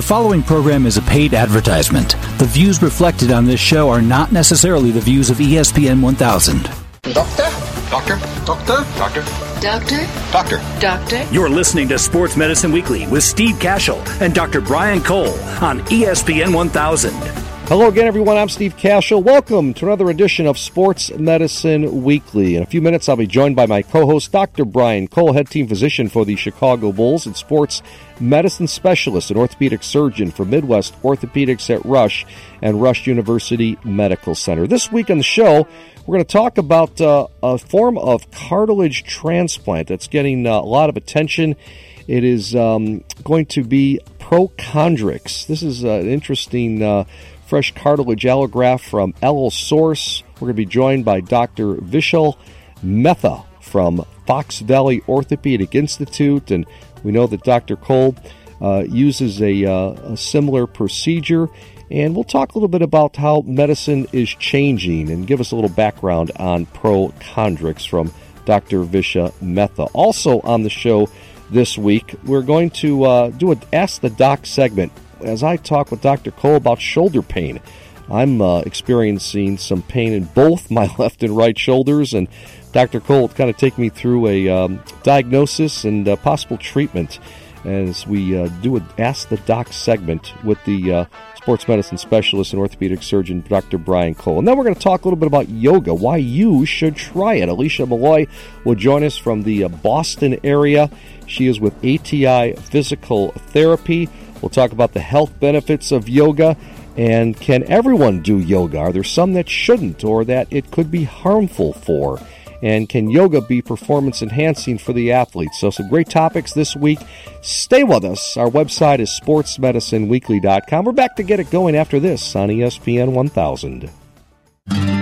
The following program is a paid advertisement. The views reflected on this show are not necessarily the views of ESPN 1000. Doctor. You're listening to Sports Medicine Weekly with Steve Cashel and Dr. Brian Cole on ESPN 1000. Hello again, everyone. I'm Steve Cashel. Welcome to another edition of Sports Medicine Weekly. In a few minutes, I'll be joined by my co-host, Dr. Brian Cole, head team physician for the Chicago Bulls and sports medicine specialist and orthopedic surgeon for Midwest Orthopedics at Rush and Rush University Medical Center. This week on the show, we're going to talk about a form of cartilage transplant that's getting a lot of attention. It is going to be Prochondrix. This is an interesting fresh cartilage allograft from Allosource. We're going to be joined by Dr. Vishal Mehta from Fox Valley Orthopedic Institute. And we know that Dr. Cole uses a similar procedure. And we'll talk a little bit about how medicine is changing and give us a little background on Prochondrix from Dr. Vishal Mehta. Also on the show this week, we're going to do an Ask the Doc segment as I talk with Dr. Cole about shoulder pain. I'm experiencing some pain in both my left and right shoulders, and Dr. Cole will kind of take me through a diagnosis and possible treatment as we do an Ask the Doc segment with the sports medicine specialist and orthopedic surgeon, Dr. Brian Cole. And then we're going to talk a little bit about yoga, why you should try it. Alicia Malloy will join us from the Boston area. She is with ATI Physical Therapy. We'll talk about the health benefits of yoga and can everyone do yoga? Are there some that shouldn't or that it could be harmful for? And can yoga be performance enhancing for the athletes? So some great topics this week. Stay with us. Our website is sportsmedicineweekly.com. We're back to get it going after this on ESPN 1000.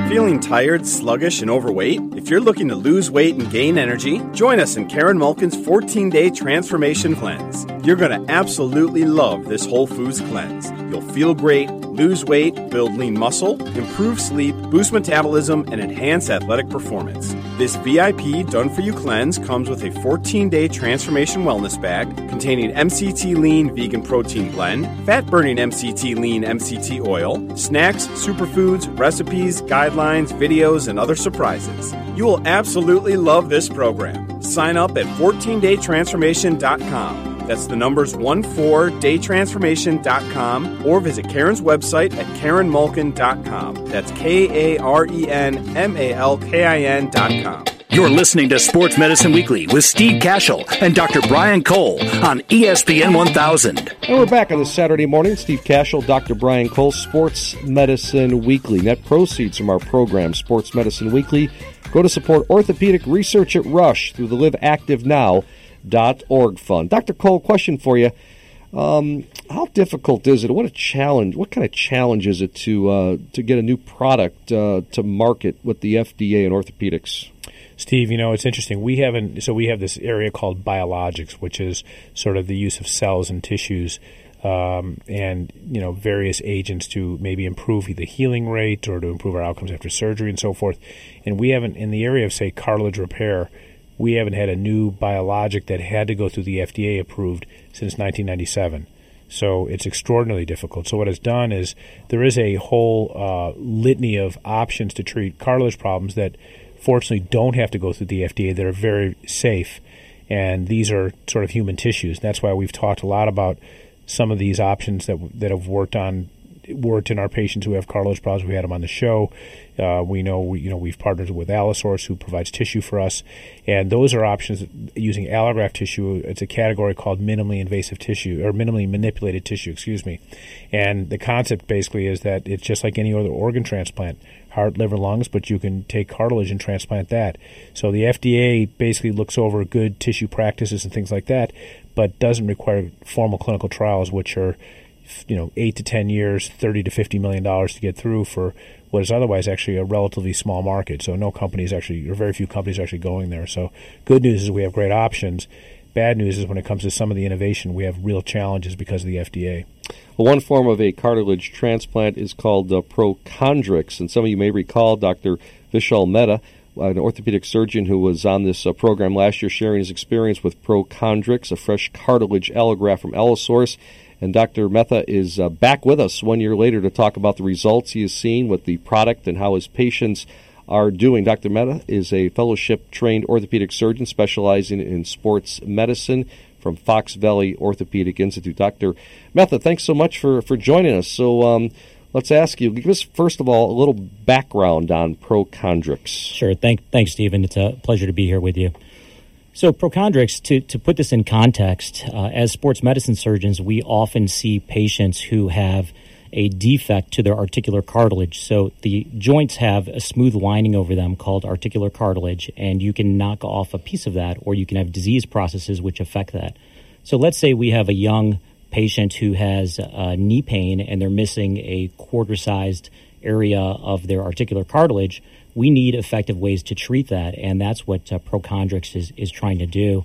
Feeling tired, sluggish, and overweight? If you're looking to lose weight and gain energy, join us in Karen Mulkin's 14-day transformation cleanse. You're going to absolutely love this whole foods cleanse. You'll feel great, lose weight, build lean muscle, improve sleep, boost metabolism, and enhance athletic performance. This VIP done-for-you cleanse comes with a 14-day transformation wellness bag containing MCT Lean Vegan Protein Blend, fat-burning MCT Lean MCT Oil, snacks, superfoods, recipes, guidelines, videos, and other surprises. You will absolutely love this program. Sign up at 14daytransformation.com. That's the numbers 14daytransformation.com or visit Karen's website at KarenMulkin.com. That's KarenMalkin.com. You're listening to Sports Medicine Weekly with Steve Cashel and Dr. Brian Cole on ESPN 1000. And we're back on this Saturday morning. Steve Cashel, Dr. Brian Cole, Sports Medicine Weekly. Net proceeds from our program, Sports Medicine Weekly, go to support orthopedic research at Rush through the Live Active Now .org fund. Dr. Cole, question for you. How difficult is it? What a challenge. What kind of challenge is it to get a new product to market with the FDA in orthopedics? Steve, you know, it's interesting. We have this area called biologics, which is sort of the use of cells and tissues and, you know, various agents to maybe improve the healing rate or to improve our outcomes after surgery and so forth. And we haven't, in the area of, say, cartilage repair, we haven't had a new biologic that had to go through the FDA approved since 1997. So it's extraordinarily difficult. So what it's done is there is a whole litany of options to treat cartilage problems that fortunately don't have to go through the FDA that are very safe. And these are sort of human tissues. And that's why we've talked a lot about some of these options that have worked in our patients who have cartilage problems. We had them on the show. We've partnered with Allosource, who provides tissue for us, and those are options using allograft tissue. It's a category called minimally invasive tissue or minimally manipulated tissue, And the concept basically is that it's just like any other organ transplant, heart, liver, lungs, but you can take cartilage and transplant that. So the FDA basically looks over good tissue practices and things like that, but doesn't require formal clinical trials, which are 8 to 10 yeyears, $30 to $50 million to get through for what is otherwise actually a relatively small market. So very few companies are actually going there. So good news is we have great options. Bad news is when it comes to some of the innovation, we have real challenges because of the FDA. Well, one form of a cartilage transplant is called Prochondrix, and some of you may recall Dr. Vishal Mehta, an orthopedic surgeon who was on this program last year, sharing his experience with Prochondrix, a fresh cartilage allograft from Allosource. And Dr. Mehta is back with us 1 year later to talk about the results he has seen with the product and how his patients are doing. Dr. Mehta is a fellowship-trained orthopedic surgeon specializing in sports medicine from Fox Valley Orthopedic Institute. Dr. Mehta, thanks so much for joining us. So let's ask you, give us, first of all, a little background on Prochondrix. Sure. Thanks, Stephen. It's a pleasure to be here with you. So Prochondrix, to put this in context, as sports medicine surgeons, we often see patients who have a defect to their articular cartilage. So the joints have a smooth lining over them called articular cartilage, and you can knock off a piece of that, or you can have disease processes which affect that. So let's say we have a young patient who has knee pain and they're missing a quarter-sized area of their articular cartilage. We need effective ways to treat that, and that's what Prochondrix is trying to do.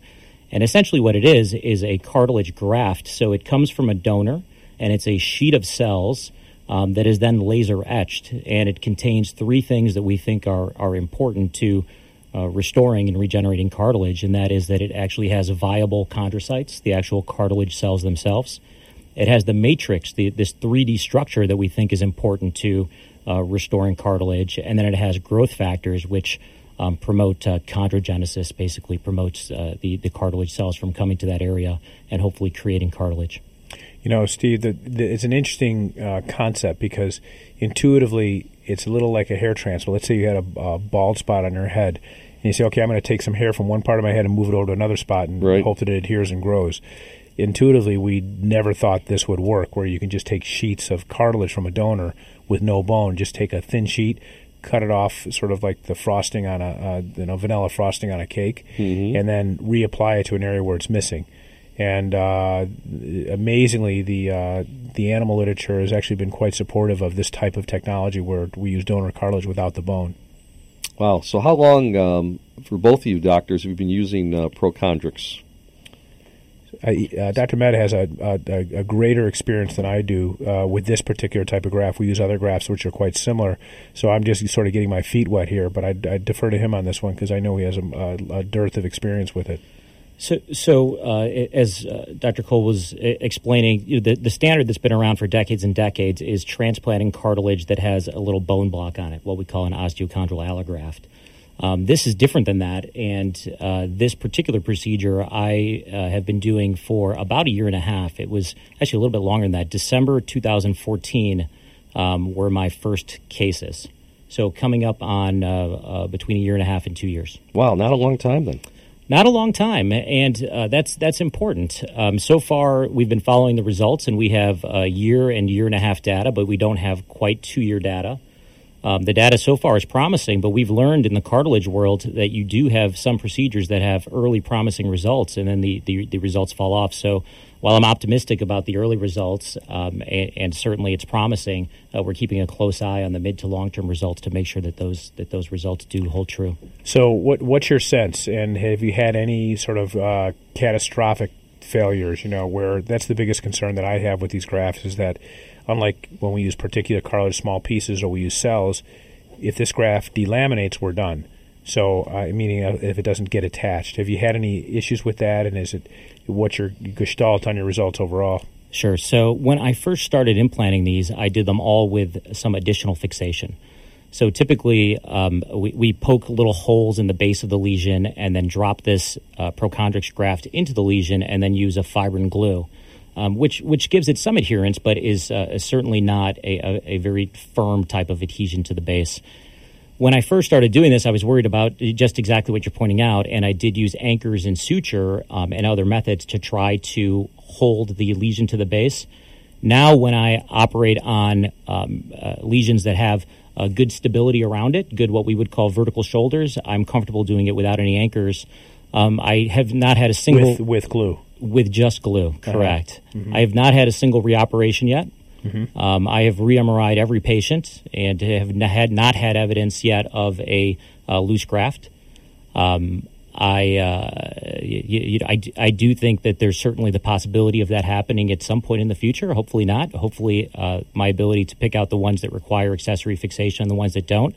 And essentially what it is a cartilage graft. So it comes from a donor, and it's a sheet of cells that is then laser etched, and it contains three things that we think are important to restoring and regenerating cartilage, and that is that it actually has viable chondrocytes, the actual cartilage cells themselves. It has the matrix, this 3D structure that we think is important to restoring cartilage, and then it has growth factors which promote chondrogenesis, basically promotes the cartilage cells from coming to that area and hopefully creating cartilage. You know, Steve, it's an interesting concept because intuitively it's a little like a hair transplant. Let's say you had a bald spot on your head, and you say, okay, I'm going to take some hair from one part of my head and move it over to another spot and hope that it adheres and grows. Intuitively, we never thought this would work, where you can just take sheets of cartilage from a donor with no bone, just take a thin sheet, cut it off sort of like the frosting on vanilla frosting on a cake, and then reapply it to an area where it's missing. And amazingly, the animal literature has actually been quite supportive of this type of technology where we use donor cartilage without the bone. Wow. So how long, for both of you doctors, have you been using Prochondrix? Dr. Mehta has a greater experience than I do with this particular type of graft. We use other grafts which are quite similar, so I'm just sort of getting my feet wet here, but I defer to him on this one because I know he has a dearth of experience with it. So as Dr. Cole was explaining, you know, the standard that's been around for decades and decades is transplanting cartilage that has a little bone block on it, what we call an osteochondral allograft. This is different than that, and this particular procedure I have been doing for about a year and a half. It was actually a little bit longer than that. December 2014 were my first cases. So coming up on between a year and a half and 2 years. Wow, not a long time then. Not a long time, and that's important. So far, we've been following the results, and we have a year and year-and-a-half data, but we don't have quite 2 year data. The data so far is promising, but we've learned in the cartilage world that you do have some procedures that have early promising results, and then the results fall off. So while I'm optimistic about the early results, and certainly it's promising, we're keeping a close eye on the mid to long-term results to make sure that those results do hold true. So what's your sense, and have you had any sort of catastrophic failures, you know, where that's the biggest concern that I have with these grafts is that unlike when we use particular cartilage small pieces or we use cells, if this graft delaminates, we're done. So, meaning if it doesn't get attached. Have you had any issues with that, and is it what's your gestalt on your results overall? Sure. So when I first started implanting these, I did them all with some additional fixation. So typically we poke little holes in the base of the lesion and then drop this Prochondrix graft into the lesion and then use a fibrin glue. Which gives it some adherence, but is certainly not a very firm type of adhesion to the base. When I first started doing this, I was worried about just exactly what you're pointing out, and I did use anchors and suture and other methods to try to hold the lesion to the base. Now when I operate on lesions that have good stability around it, good what we would call vertical shoulders, I'm comfortable doing it without any anchors. I have not had a single... With glue. With just glue, correct. I have not had a single reoperation yet. I have re-MRI'd every patient and have not had evidence yet of a loose graft. I do think that there's certainly the possibility of that happening at some point in the future. Hopefully not. Hopefully my ability to pick out the ones that require accessory fixation and the ones that don't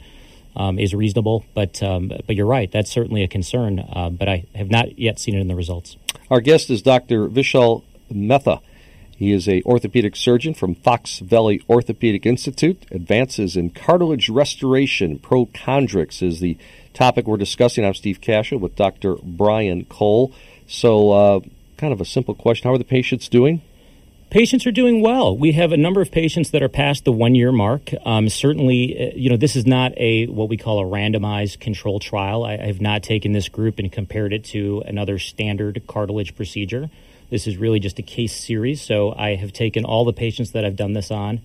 is reasonable. But you're right. That's certainly a concern. But I have not yet seen it in the results. Our guest is Dr. Vishal Mehta, He is an orthopedic surgeon from Fox Valley Orthopedic Institute. Advances in cartilage restoration, Prochondrix, is the topic we're discussing. I'm Steve Cashel with Dr. Brian Cole. So kind of a simple question. How are the patients doing? Patients are doing well. We have a number of patients that are past the one-year mark. Certainly, this is not what we call a randomized control trial. I have not taken this group and compared it to another standard cartilage procedure. This is really just a case series. So I have taken all the patients that I've done this on.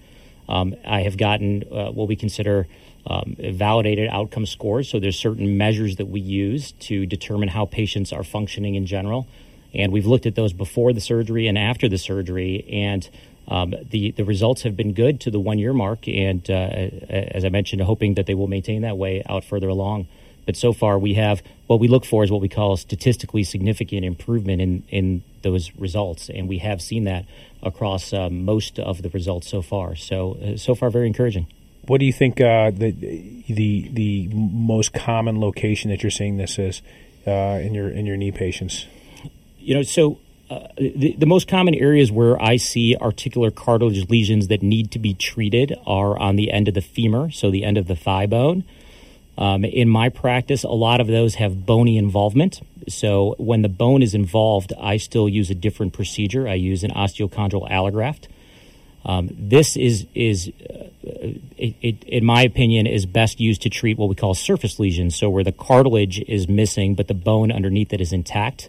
I have gotten what we consider validated outcome scores. So there's certain measures that we use to determine how patients are functioning in general. And we've looked at those before the surgery and after the surgery, and the results have been good to the one-year mark. And as I mentioned, hoping that they will maintain that way out further along. But so far, we have what we look for is what we call statistically significant improvement in those results, and we have seen that across most of the results so far. So far, very encouraging. What do you think the most common location that you're seeing this is in your knee patients? The most common areas where I see articular cartilage lesions that need to be treated are on the end of the femur, so the end of the thigh bone. In my practice, a lot of those have bony involvement. So when the bone is involved, I still use a different procedure. I use an osteochondral allograft. This is, in my opinion, is best used to treat what we call surface lesions, so where the cartilage is missing but the bone underneath it is intact.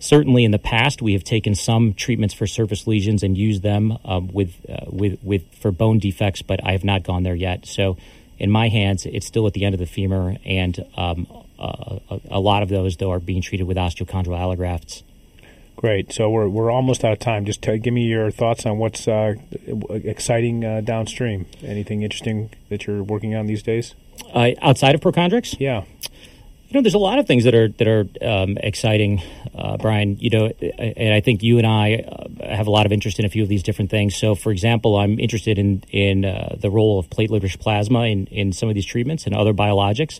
Certainly, in the past, we have taken some treatments for surface lesions and used them for bone defects, but I have not gone there yet. So, in my hands, it's still at the end of the femur, and a lot of those, though, are being treated with osteochondral allografts. Great. So we're almost out of time. Just give me your thoughts on what's exciting downstream. Anything interesting that you're working on these days? Outside of Prochondrix? Yeah. There's a lot of things that are exciting, Brian. And I think you and I have a lot of interest in a few of these different things. So, for example, I'm interested in the role of platelet-rich plasma in some of these treatments and other biologics.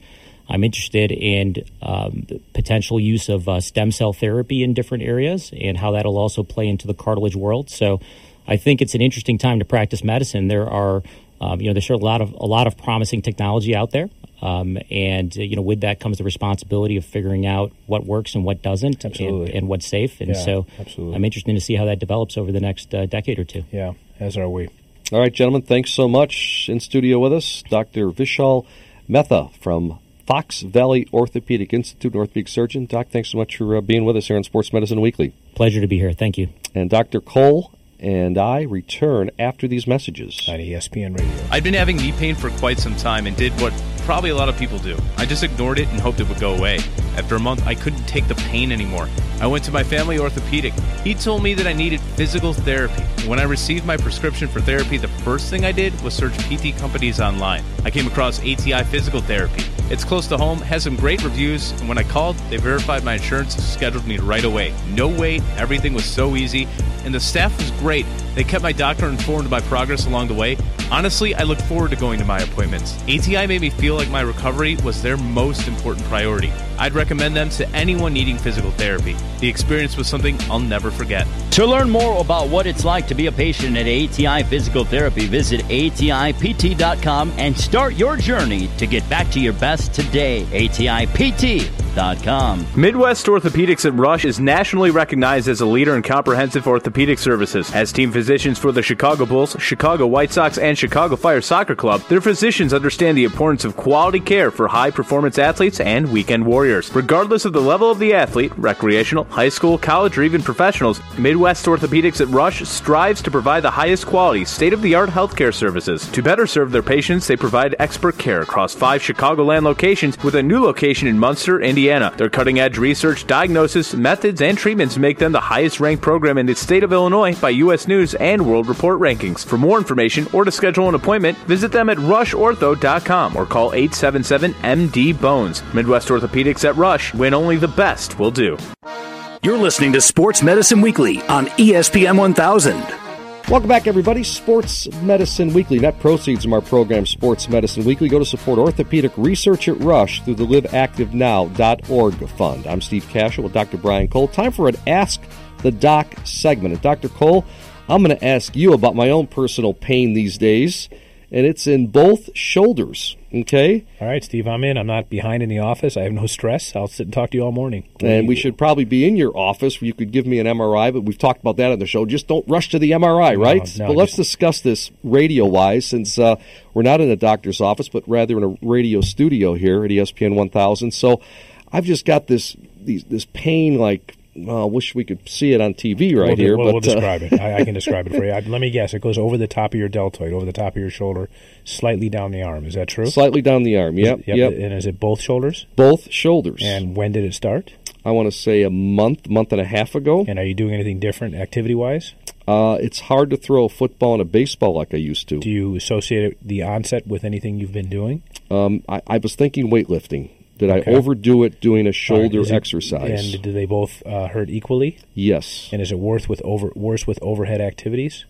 I'm interested in the potential use of stem cell therapy in different areas and how that'll also play into the cartilage world. So, I think it's an interesting time to practice medicine. There are there's a lot of promising technology out there. And with that comes the responsibility of figuring out what works and what doesn't and what's safe. And absolutely. I'm interested to see how that develops over the next decade or two. Yeah, as are we. All right, gentlemen, thanks so much. In studio with us, Dr. Vishal Mehta from Fox Valley Orthopedic Institute, orthopedic surgeon. Doc, thanks so much for being with us here on Sports Medicine Weekly. Pleasure to be here. Thank you. And Dr. Cole and I return after these messages on ESPN Radio. I'd been having knee pain for quite some time and did what probably a lot of people do. I just ignored it and hoped it would go away. After a month, I couldn't take the pain anymore. I went to my family orthopedic. He told me that I needed physical therapy. When I received my prescription for therapy, the first thing I did was search PT companies online. I came across ATI Physical Therapy. It's close to home, has some great reviews, and when I called, they verified my insurance and scheduled me right away. No wait, everything was so easy, and the staff was great. They kept my doctor informed of my progress along the way. Honestly, I look forward to going to my appointments. ATI made me feel like my recovery was their most important priority. I'd recommend them to anyone needing physical therapy. The experience was something I'll never forget. To learn more about what it's like to be a patient at ATI Physical Therapy, visit ATIPT.com and start your journey to get back to your best today. ATIPT.com. Midwest Orthopedics at Rush is nationally recognized as a leader in comprehensive orthopedic services. As team physicians for the Chicago Bulls, Chicago White Sox, and Chicago Fire Soccer Club, their physicians understand the importance of quality care for high-performance athletes and weekend warriors. Regardless of the level of the athlete, recreational, high school, college, or even professionals, Midwest Orthopedics at Rush strives to provide the highest quality, state-of-the-art healthcare services. To better serve their patients, they provide expert care across 5 Chicagoland locations with a new location in Munster, Indiana. Their cutting-edge research, diagnosis, methods, and treatments make them the highest-ranked program in the state of Illinois by U.S. News and World Report rankings. For more information or to schedule an appointment, visit them at rushortho.com or call 877-MD-BONES. Midwest Orthopedics at Rush, when only the best will do. You're listening to Sports Medicine Weekly on ESPN 1000. Welcome back, everybody. Sports Medicine Weekly. Net proceeds from our program, Sports Medicine Weekly, go to support orthopedic research at Rush through the LiveActiveNow.org fund. I'm Steve Cashel with Dr. Brian Cole. Time for an Ask the Doc segment. And Dr. Cole, I'm going to ask you about my own personal pain these days, and it's in both shoulders, okay? All right, Steve, I'm in. I'm not behind in the office. I have no stress. I'll sit and talk to you all morning. And we should probably be in your office where you could give me an MRI, but we've talked about that on the show. Just don't rush to the MRI, right? No, but let's discuss this radio-wise, since we're not in a doctor's office, but rather in a radio studio here at ESPN 1000. So I've just got this pain like... I wish we could see it on TV right here. We'll describe it. I can describe it for you. Let me guess. It goes over the top of your deltoid, over the top of your shoulder, slightly down the arm. Is that true? Slightly down the arm, yep. And is it both shoulders? Both shoulders. And when did it start? I want to say a month and a half ago. And are you doing anything different activity-wise? It's hard to throw a football and a baseball like I used to. Do you associate the onset with anything you've been doing? I was thinking weightlifting. Did I overdo it doing a shoulder exercise? And do they both hurt equally? Yes. And is it worse with overhead activities?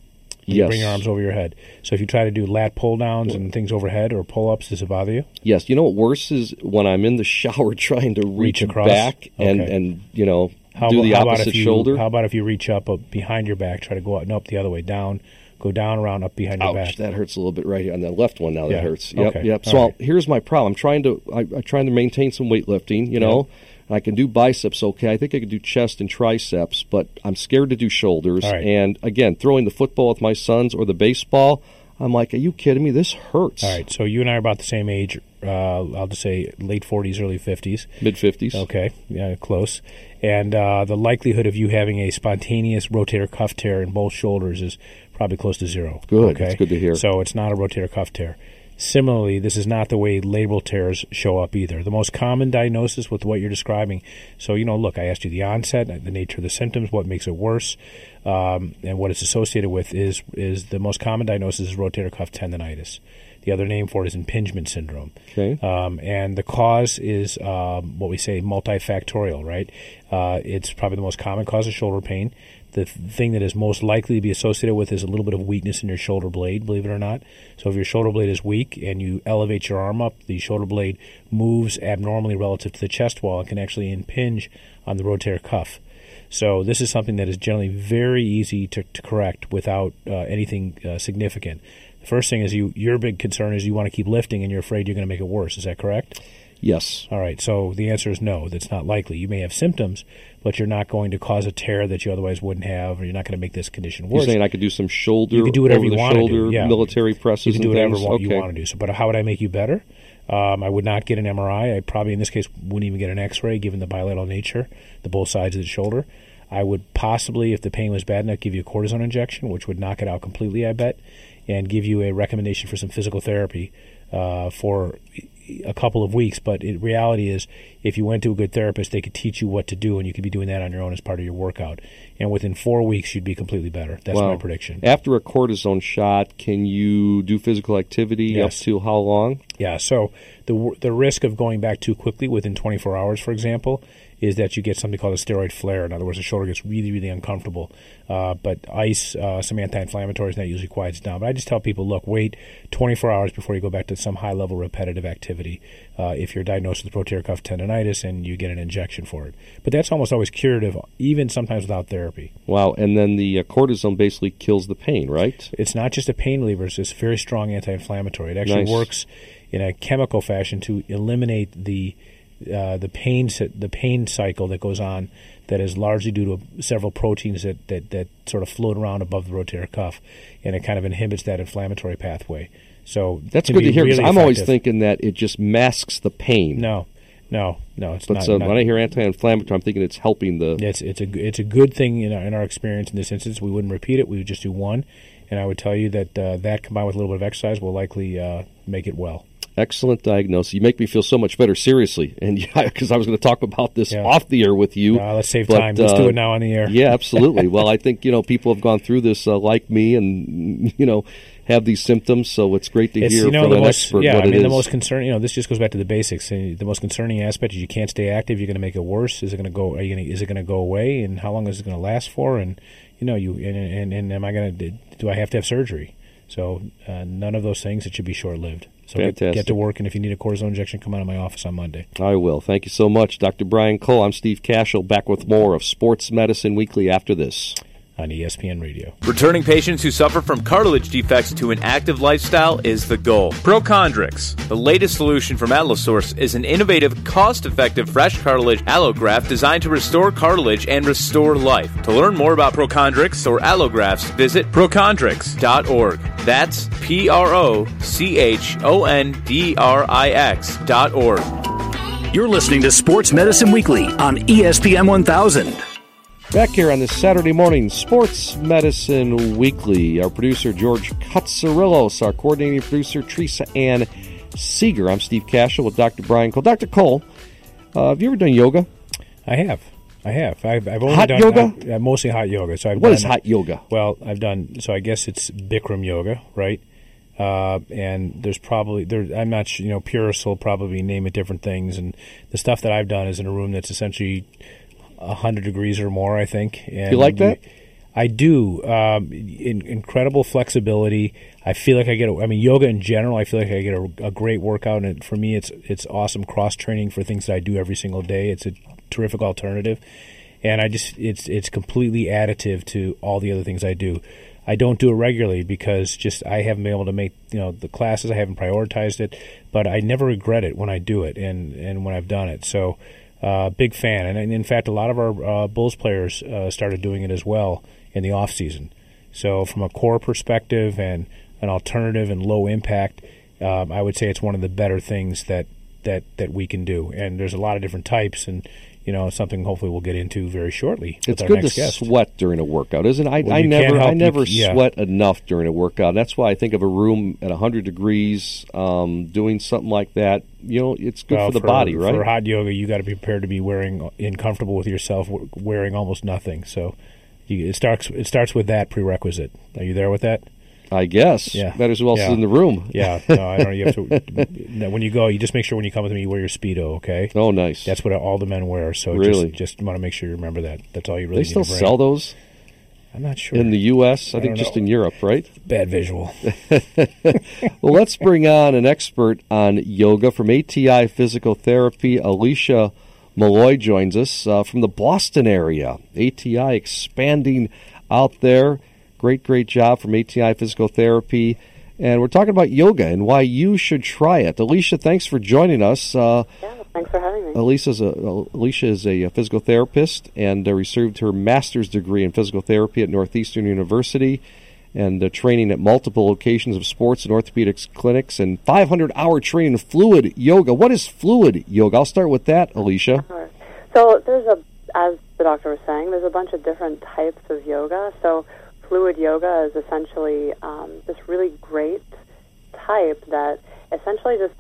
Yes. You bring your arms over your head. So if you try to do lat pull-downs and things overhead or pull-ups, does it bother you? Yes. You know what worse is when I'm in the shower trying to reach across? Back and you know, do the opposite shoulder. How about if you reach up behind your back, try to go up the other way, down, go down, around, up behind your back. That hurts a little bit right here on the left one now. Yeah. That hurts. Yep, okay. Yep. So here's my problem. I'm trying to maintain some weightlifting, you know. Yeah. I can do biceps okay. I think I can do chest and triceps, but I'm scared to do shoulders. Right. And, again, throwing the football with my sons or the baseball, I'm like, are you kidding me? This hurts. All right, so you and I are about the same age. I'll just say late 40s, early 50s. Mid-50s. Okay, yeah, close. And the likelihood of you having a spontaneous rotator cuff tear in both shoulders is probably close to zero. Good. Okay? That's good to hear. So it's not a rotator cuff tear. Similarly, this is not the way labral tears show up either. The most common diagnosis with what you're describing. So, you know, look, I asked you the onset, the nature of the symptoms, what makes it worse, and what it's associated with is the most common diagnosis is rotator cuff tendonitis. The other name for it is impingement syndrome. Okay. And the cause is what we say multifactorial, right? It's probably the most common cause of shoulder pain. The thing that is most likely to be associated with is a little bit of weakness in your shoulder blade, believe it or not. So if your shoulder blade is weak and you elevate your arm up, the shoulder blade moves abnormally relative to the chest wall and can actually impinge on the rotator cuff. So this is something that is generally very easy to correct without anything significant. The first thing is your big concern is you want to keep lifting and you're afraid you're going to make it worse. Is that correct? Yes. All right. So the answer is no. That's not likely. You may have symptoms, but you're not going to cause a tear that you otherwise wouldn't have, or you're not going to make this condition worse. You're saying I could do some shoulder, you could do whatever you want to do. Yeah. Military presses. You can do whatever you want to do. So, but how would I make you better? I would not get an MRI. I probably in this case wouldn't even get an X-ray, given the bilateral nature, the both sides of the shoulder. I would possibly, if the pain was bad enough, give you a cortisone injection, which would knock it out completely, I bet, and give you a recommendation for some physical therapy for a couple of weeks. But the reality is, if you went to a good therapist, they could teach you what to do, and you could be doing that on your own as part of your workout. And within 4 weeks, you'd be completely better. That's my prediction. After a cortisone shot, can you do physical activity up to how long? Yeah, so the risk of going back too quickly within 24 hours, for example, is that you get something called a steroid flare. In other words, the shoulder gets really, really uncomfortable. But ice, some anti-inflammatories, that usually quiets down. But I just tell people, look, wait 24 hours before you go back to some high-level repetitive activity if you're diagnosed with rotator cuff tendonitis and you get an injection for it. But that's almost always curative, even sometimes without therapy. Wow, and then the cortisone basically kills the pain, right? It's not just a pain reliever. It's a very strong anti-inflammatory. It actually works in a chemical fashion to eliminate the pain cycle that goes on, that is largely due to several proteins that sort of float around above the rotator cuff, and it kind of inhibits that inflammatory pathway. So that's good to hear, because I'm always thinking that it just masks the pain. No, it's not. When I hear anti-inflammatory, I'm thinking it's helping the. It's a good thing in our experience in this instance. We wouldn't repeat it. We would just do one, and I would tell you that that combined with a little bit of exercise will likely make it well. Excellent diagnosis. You make me feel so much better, seriously. And because I was going to talk about this off the air with you. Let's save time. Let's do it now on the air. Yeah, absolutely. Well, I think people have gone through this like me, and have these symptoms. So it's great to hear from an expert. Yeah, what I mean, the most concerning. This just goes back to the basics. The most concerning aspect is you can't stay active. You're going to make it worse. Is it going to go? Is it going to go away? And how long is it going to last for? And am I going to? Do I have to have surgery? So none of those things. It should be short-lived. So get to work, and if you need a cortisone injection, come out of my office on Monday. I will. Thank you so much, Dr. Brian Cole. I'm Steve Cashel, back with more of Sports Medicine Weekly after this. on ESPN Radio. Returning patients who suffer from cartilage defects to an active lifestyle is the goal. Prochondrix, the latest solution from Allosource, is an innovative, cost-effective fresh cartilage allograft designed to restore cartilage and restore life. To learn more about Prochondrix or allografts, visit prochondrix.org. That's Prochondrix.org. You're listening to Sports Medicine Weekly on ESPN 1000. Back here on this Saturday morning, Sports Medicine Weekly. Our producer, George Katsarillos, our coordinating producer, Teresa Ann Seeger. I'm Steve Cashel with Dr. Brian Cole. Dr. Cole, have you ever done yoga? I have. I've only hot done yoga? Mostly hot yoga. So what is hot yoga? Well, I've done, so I guess it's Bikram yoga, right? And there's probably, I'm not sure, purists will probably name it different things. And the stuff that I've done is in a room that's essentially 100 degrees or more, I think. And you like that? I do. Incredible flexibility. I feel like I get yoga in general, I feel like I get a great workout. And for me, it's awesome cross-training for things that I do every single day. It's a terrific alternative. And I just, it's completely additive to all the other things I do. I don't do it regularly because I haven't been able to make, the classes. I haven't prioritized it. But I never regret it when I do it and when I've done it. So, big fan. And in fact, a lot of our Bulls players started doing it as well in the off season. So from a core perspective and an alternative and low impact, I would say it's one of the better things that we can do. And there's a lot of different types, and something hopefully we'll get into very shortly. It's good to sweat during a workout, isn't it? I never sweat enough during a workout. That's why I think of a room at 100 degrees doing something like that. It's good for the body, right? For hot yoga, you got to be prepared to be comfortable with yourself, wearing almost nothing. So it starts with that prerequisite. Are you there with that? I guess. Yeah. Matters who else is in the room. Yeah. No, I don't know. You have to, when you go, you just make sure when you come with me, you wear your Speedo, okay? Oh, nice. That's what all the men wear, so really? Just want to make sure you remember that. That's all you really need to bring. They still sell those? I'm not sure. In the U.S.? I think just in Europe, right? Bad visual. Well, let's bring on an expert on yoga from ATI Physical Therapy. Alicia Malloy joins us from the Boston area. ATI expanding out there. Great job from ATI Physical Therapy. And we're talking about yoga and why you should try it. Alicia, thanks for joining us. Yeah, thanks for having me. Alicia is a physical therapist and received her master's degree in physical therapy at Northeastern University and training at multiple locations of sports and orthopedics clinics and 500-hour training in fluid yoga. What is fluid yoga? I'll start with that, Alicia. Sure. So as the doctor was saying, there's a bunch of different types of yoga. So fluid yoga is essentially this really great type that essentially just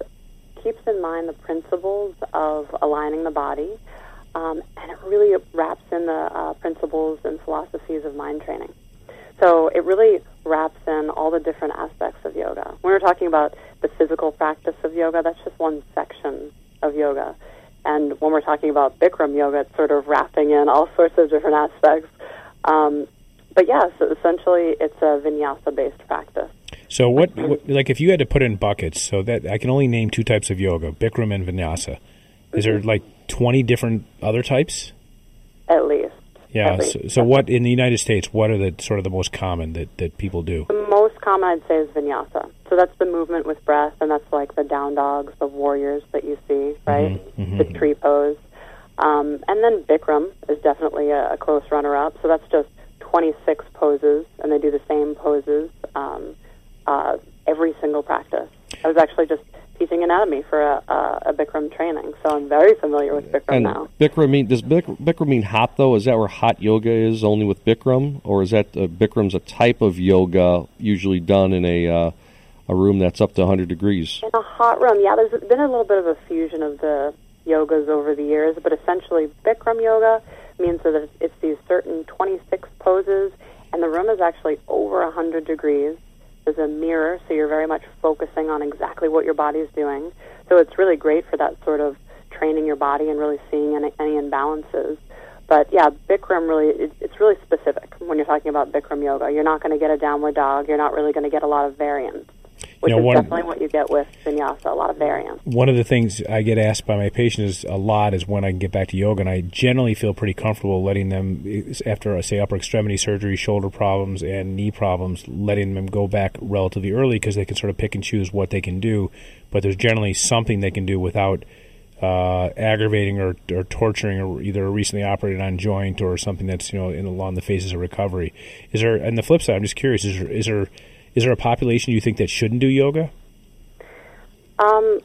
keeps in mind the principles of aligning the body, and it really wraps in the principles and philosophies of mind training. So it really wraps in all the different aspects of yoga. When we're talking about the physical practice of yoga, that's just one section of yoga. And when we're talking about Bikram yoga, it's sort of wrapping in all sorts of different aspects. But yeah, so essentially it's a vinyasa-based practice. So what, like if you had to put in buckets, so that I can only name two types of yoga, Bikram and vinyasa. Is there like 20 different other types? At least. Yeah. So what in the United States, what are the sort of the most common that people do? The most common I'd say is vinyasa. So that's the movement with breath, and that's like the down dogs, the warriors that you see, right? Mm-hmm. The tree pose. And then Bikram is definitely a close runner-up. So that's just 26 poses, and they do the same poses every single practice. I was actually just teaching anatomy for a Bikram training, so I'm very familiar with Bikram now. Does Bikram mean hot, though? Is that where hot yoga is, only with Bikram? Or is that Bikram's a type of yoga usually done in a room that's up to 100 degrees? In a hot room, yeah. There's been a little bit of a fusion of the yogas over the years, but essentially Bikram yoga means that it's these certain 26 poses, and the room is actually over 100 degrees. There's a mirror, so you're very much focusing on exactly what your body's doing. So it's really great for that sort of training your body and really seeing any imbalances. But yeah, Bikram really, it's really specific when you're talking about Bikram yoga. You're not going to get a downward dog. You're not really going to get a lot of variance. which is definitely what you get with vinyasa, a lot of variance. One of the things I get asked by my patients a lot is when I can get back to yoga, and I generally feel pretty comfortable letting them, after, say, upper extremity surgery, shoulder problems, and knee problems, letting them go back relatively early because they can sort of pick and choose what they can do, but there's generally something they can do without aggravating or torturing or either recently operated on joint or something that's, you know, in along the phases of recovery. Is there, and the flip side, I'm just curious, is there a population you think that shouldn't do yoga?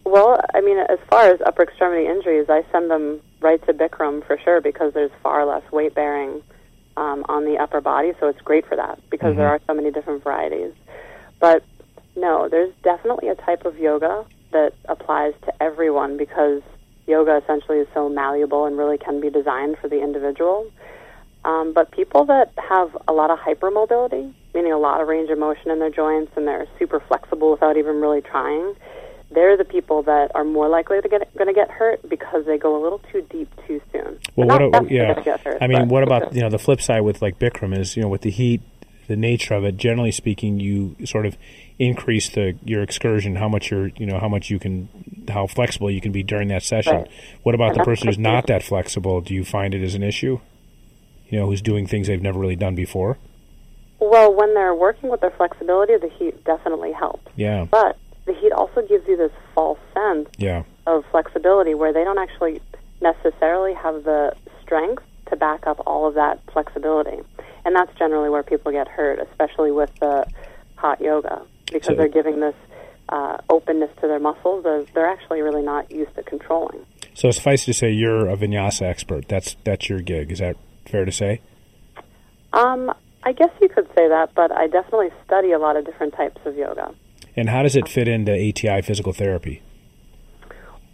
Well, I mean, as far as upper extremity injuries, I send them right to Bikram for sure because there's far less weight bearing on the upper body, so it's great for that because there are so many different varieties. But no, there's definitely a type of yoga that applies to everyone because yoga essentially is so malleable and really can be designed for the individual. But people that have a lot of hypermobility, meaning a lot of range of motion in their joints and they're super flexible without even really trying, they're the people that are more likely to get hurt because they go a little too deep too soon. Well, what about, you know, the flip side with like Bikram is, you know, with the heat, the nature of it, generally speaking, you sort of increase your excursion, how flexible you can be during that session. Right. What about the person who's not that flexible? Do you find it as an issue? You know, who's doing things they've never really done before? Well, when they're working with their flexibility, the heat definitely helps. Yeah. But the heat also gives you this false sense of flexibility where they don't actually necessarily have the strength to back up all of that flexibility. And that's generally where people get hurt, especially with the hot yoga, because they're giving this openness to their muscles that they're actually really not used to controlling. So suffice to say, you're a vinyasa expert. That's your gig. Is that fair to say? I guess you could say that, but I definitely study a lot of different types of yoga. And how does it fit into ATI Physical Therapy?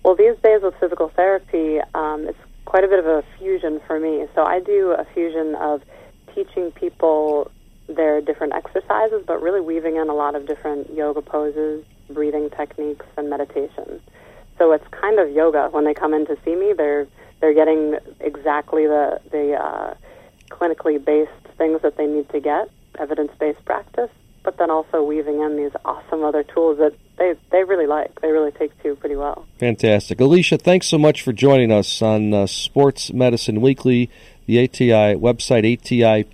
Well, these days with physical therapy, it's quite a bit of a fusion for me. So I do a fusion of teaching people their different exercises, but really weaving in a lot of different yoga poses, breathing techniques, and meditation. So it's kind of yoga. When they come in to see me, they're getting exactly the clinically based things that they need to get, evidence-based practice, but then also weaving in these awesome other tools that they really like. They really take to pretty well. Fantastic. Alicia, thanks so much for joining us on Sports Medicine Weekly, the ATI website, atipt.com.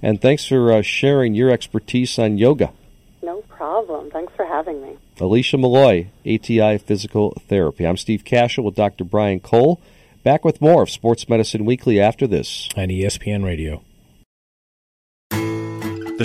And thanks for sharing your expertise on yoga. No problem. Thanks for having me. Alicia Malloy, ATI Physical Therapy. I'm Steve Cashel with Dr. Brian Cole. Back with more of Sports Medicine Weekly after this. On ESPN Radio. The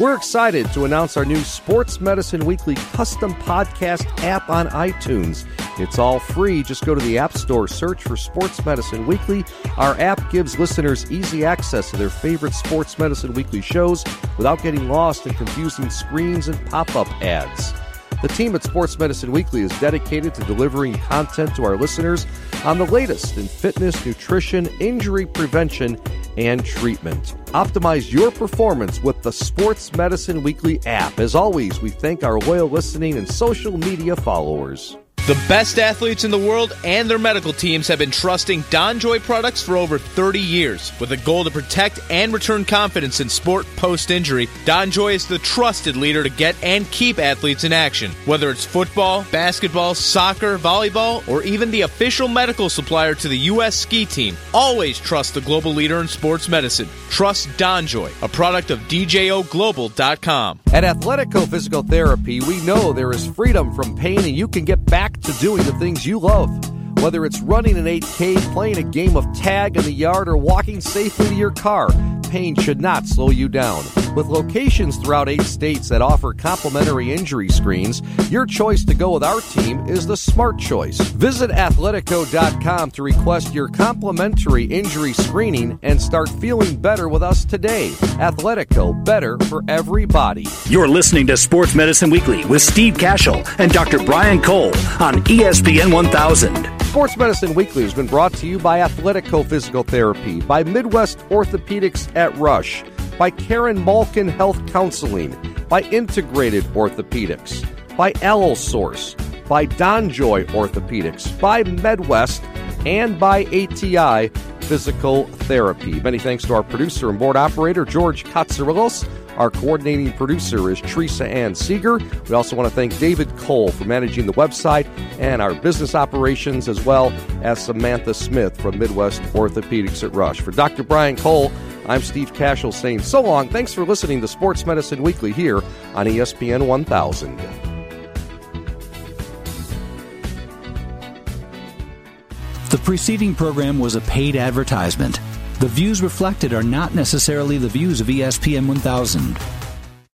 We're excited to announce our new Sports Medicine Weekly custom podcast app on iTunes. It's all free. Just go to the App Store, search for Sports Medicine Weekly. Our app gives listeners easy access to their favorite Sports Medicine Weekly shows without getting lost in confusing screens and pop-up ads. The team at Sports Medicine Weekly is dedicated to delivering content to our listeners on the latest in fitness, nutrition, injury prevention, and treatment. Optimize your performance with the Sports Medicine Weekly app. As always, we thank our loyal listening and social media followers. The best athletes in the world and their medical teams have been trusting DonJoy products for over 30 years. With a goal to protect and return confidence in sport post-injury, DonJoy is the trusted leader to get and keep athletes in action. Whether it's football, basketball, soccer, volleyball, or even the official medical supplier to the U.S. ski team, always trust the global leader in sports medicine. Trust DonJoy, a product of DJOglobal.com. At Athletico Physical Therapy, we know there is freedom from pain and you can get back to doing the things you love. Whether it's running an 8K, playing a game of tag in the yard, or walking safely to your car, pain should not slow you down. With locations throughout 8 states that offer complimentary injury screens, your choice to go with our team is the smart choice. Visit Athletico.com to request your complimentary injury screening and start feeling better with us today. Athletico, better for everybody. You're listening to Sports Medicine Weekly with Steve Cashel and Dr. Brian Cole on ESPN 1000. Sports Medicine Weekly has been brought to you by Athletico Physical Therapy, by Midwest Orthopedics at Rush, by Karen Malkin Health Counseling, by Integrated Orthopedics, by Allosource, by DonJoy Orthopedics, by Midwest, and by ATI Physical Therapy. Many thanks to our producer and board operator, George Katsarillos. Our coordinating producer is Teresa Ann Seeger. We also want to thank David Cole for managing the website and our business operations, as well as Samantha Smith from Midwest Orthopedics at Rush. For Dr. Brian Cole, I'm Steve Cashel saying so long. Thanks for listening to Sports Medicine Weekly here on ESPN 1000. The preceding program was a paid advertisement. The views reflected are not necessarily the views of ESPN 1000.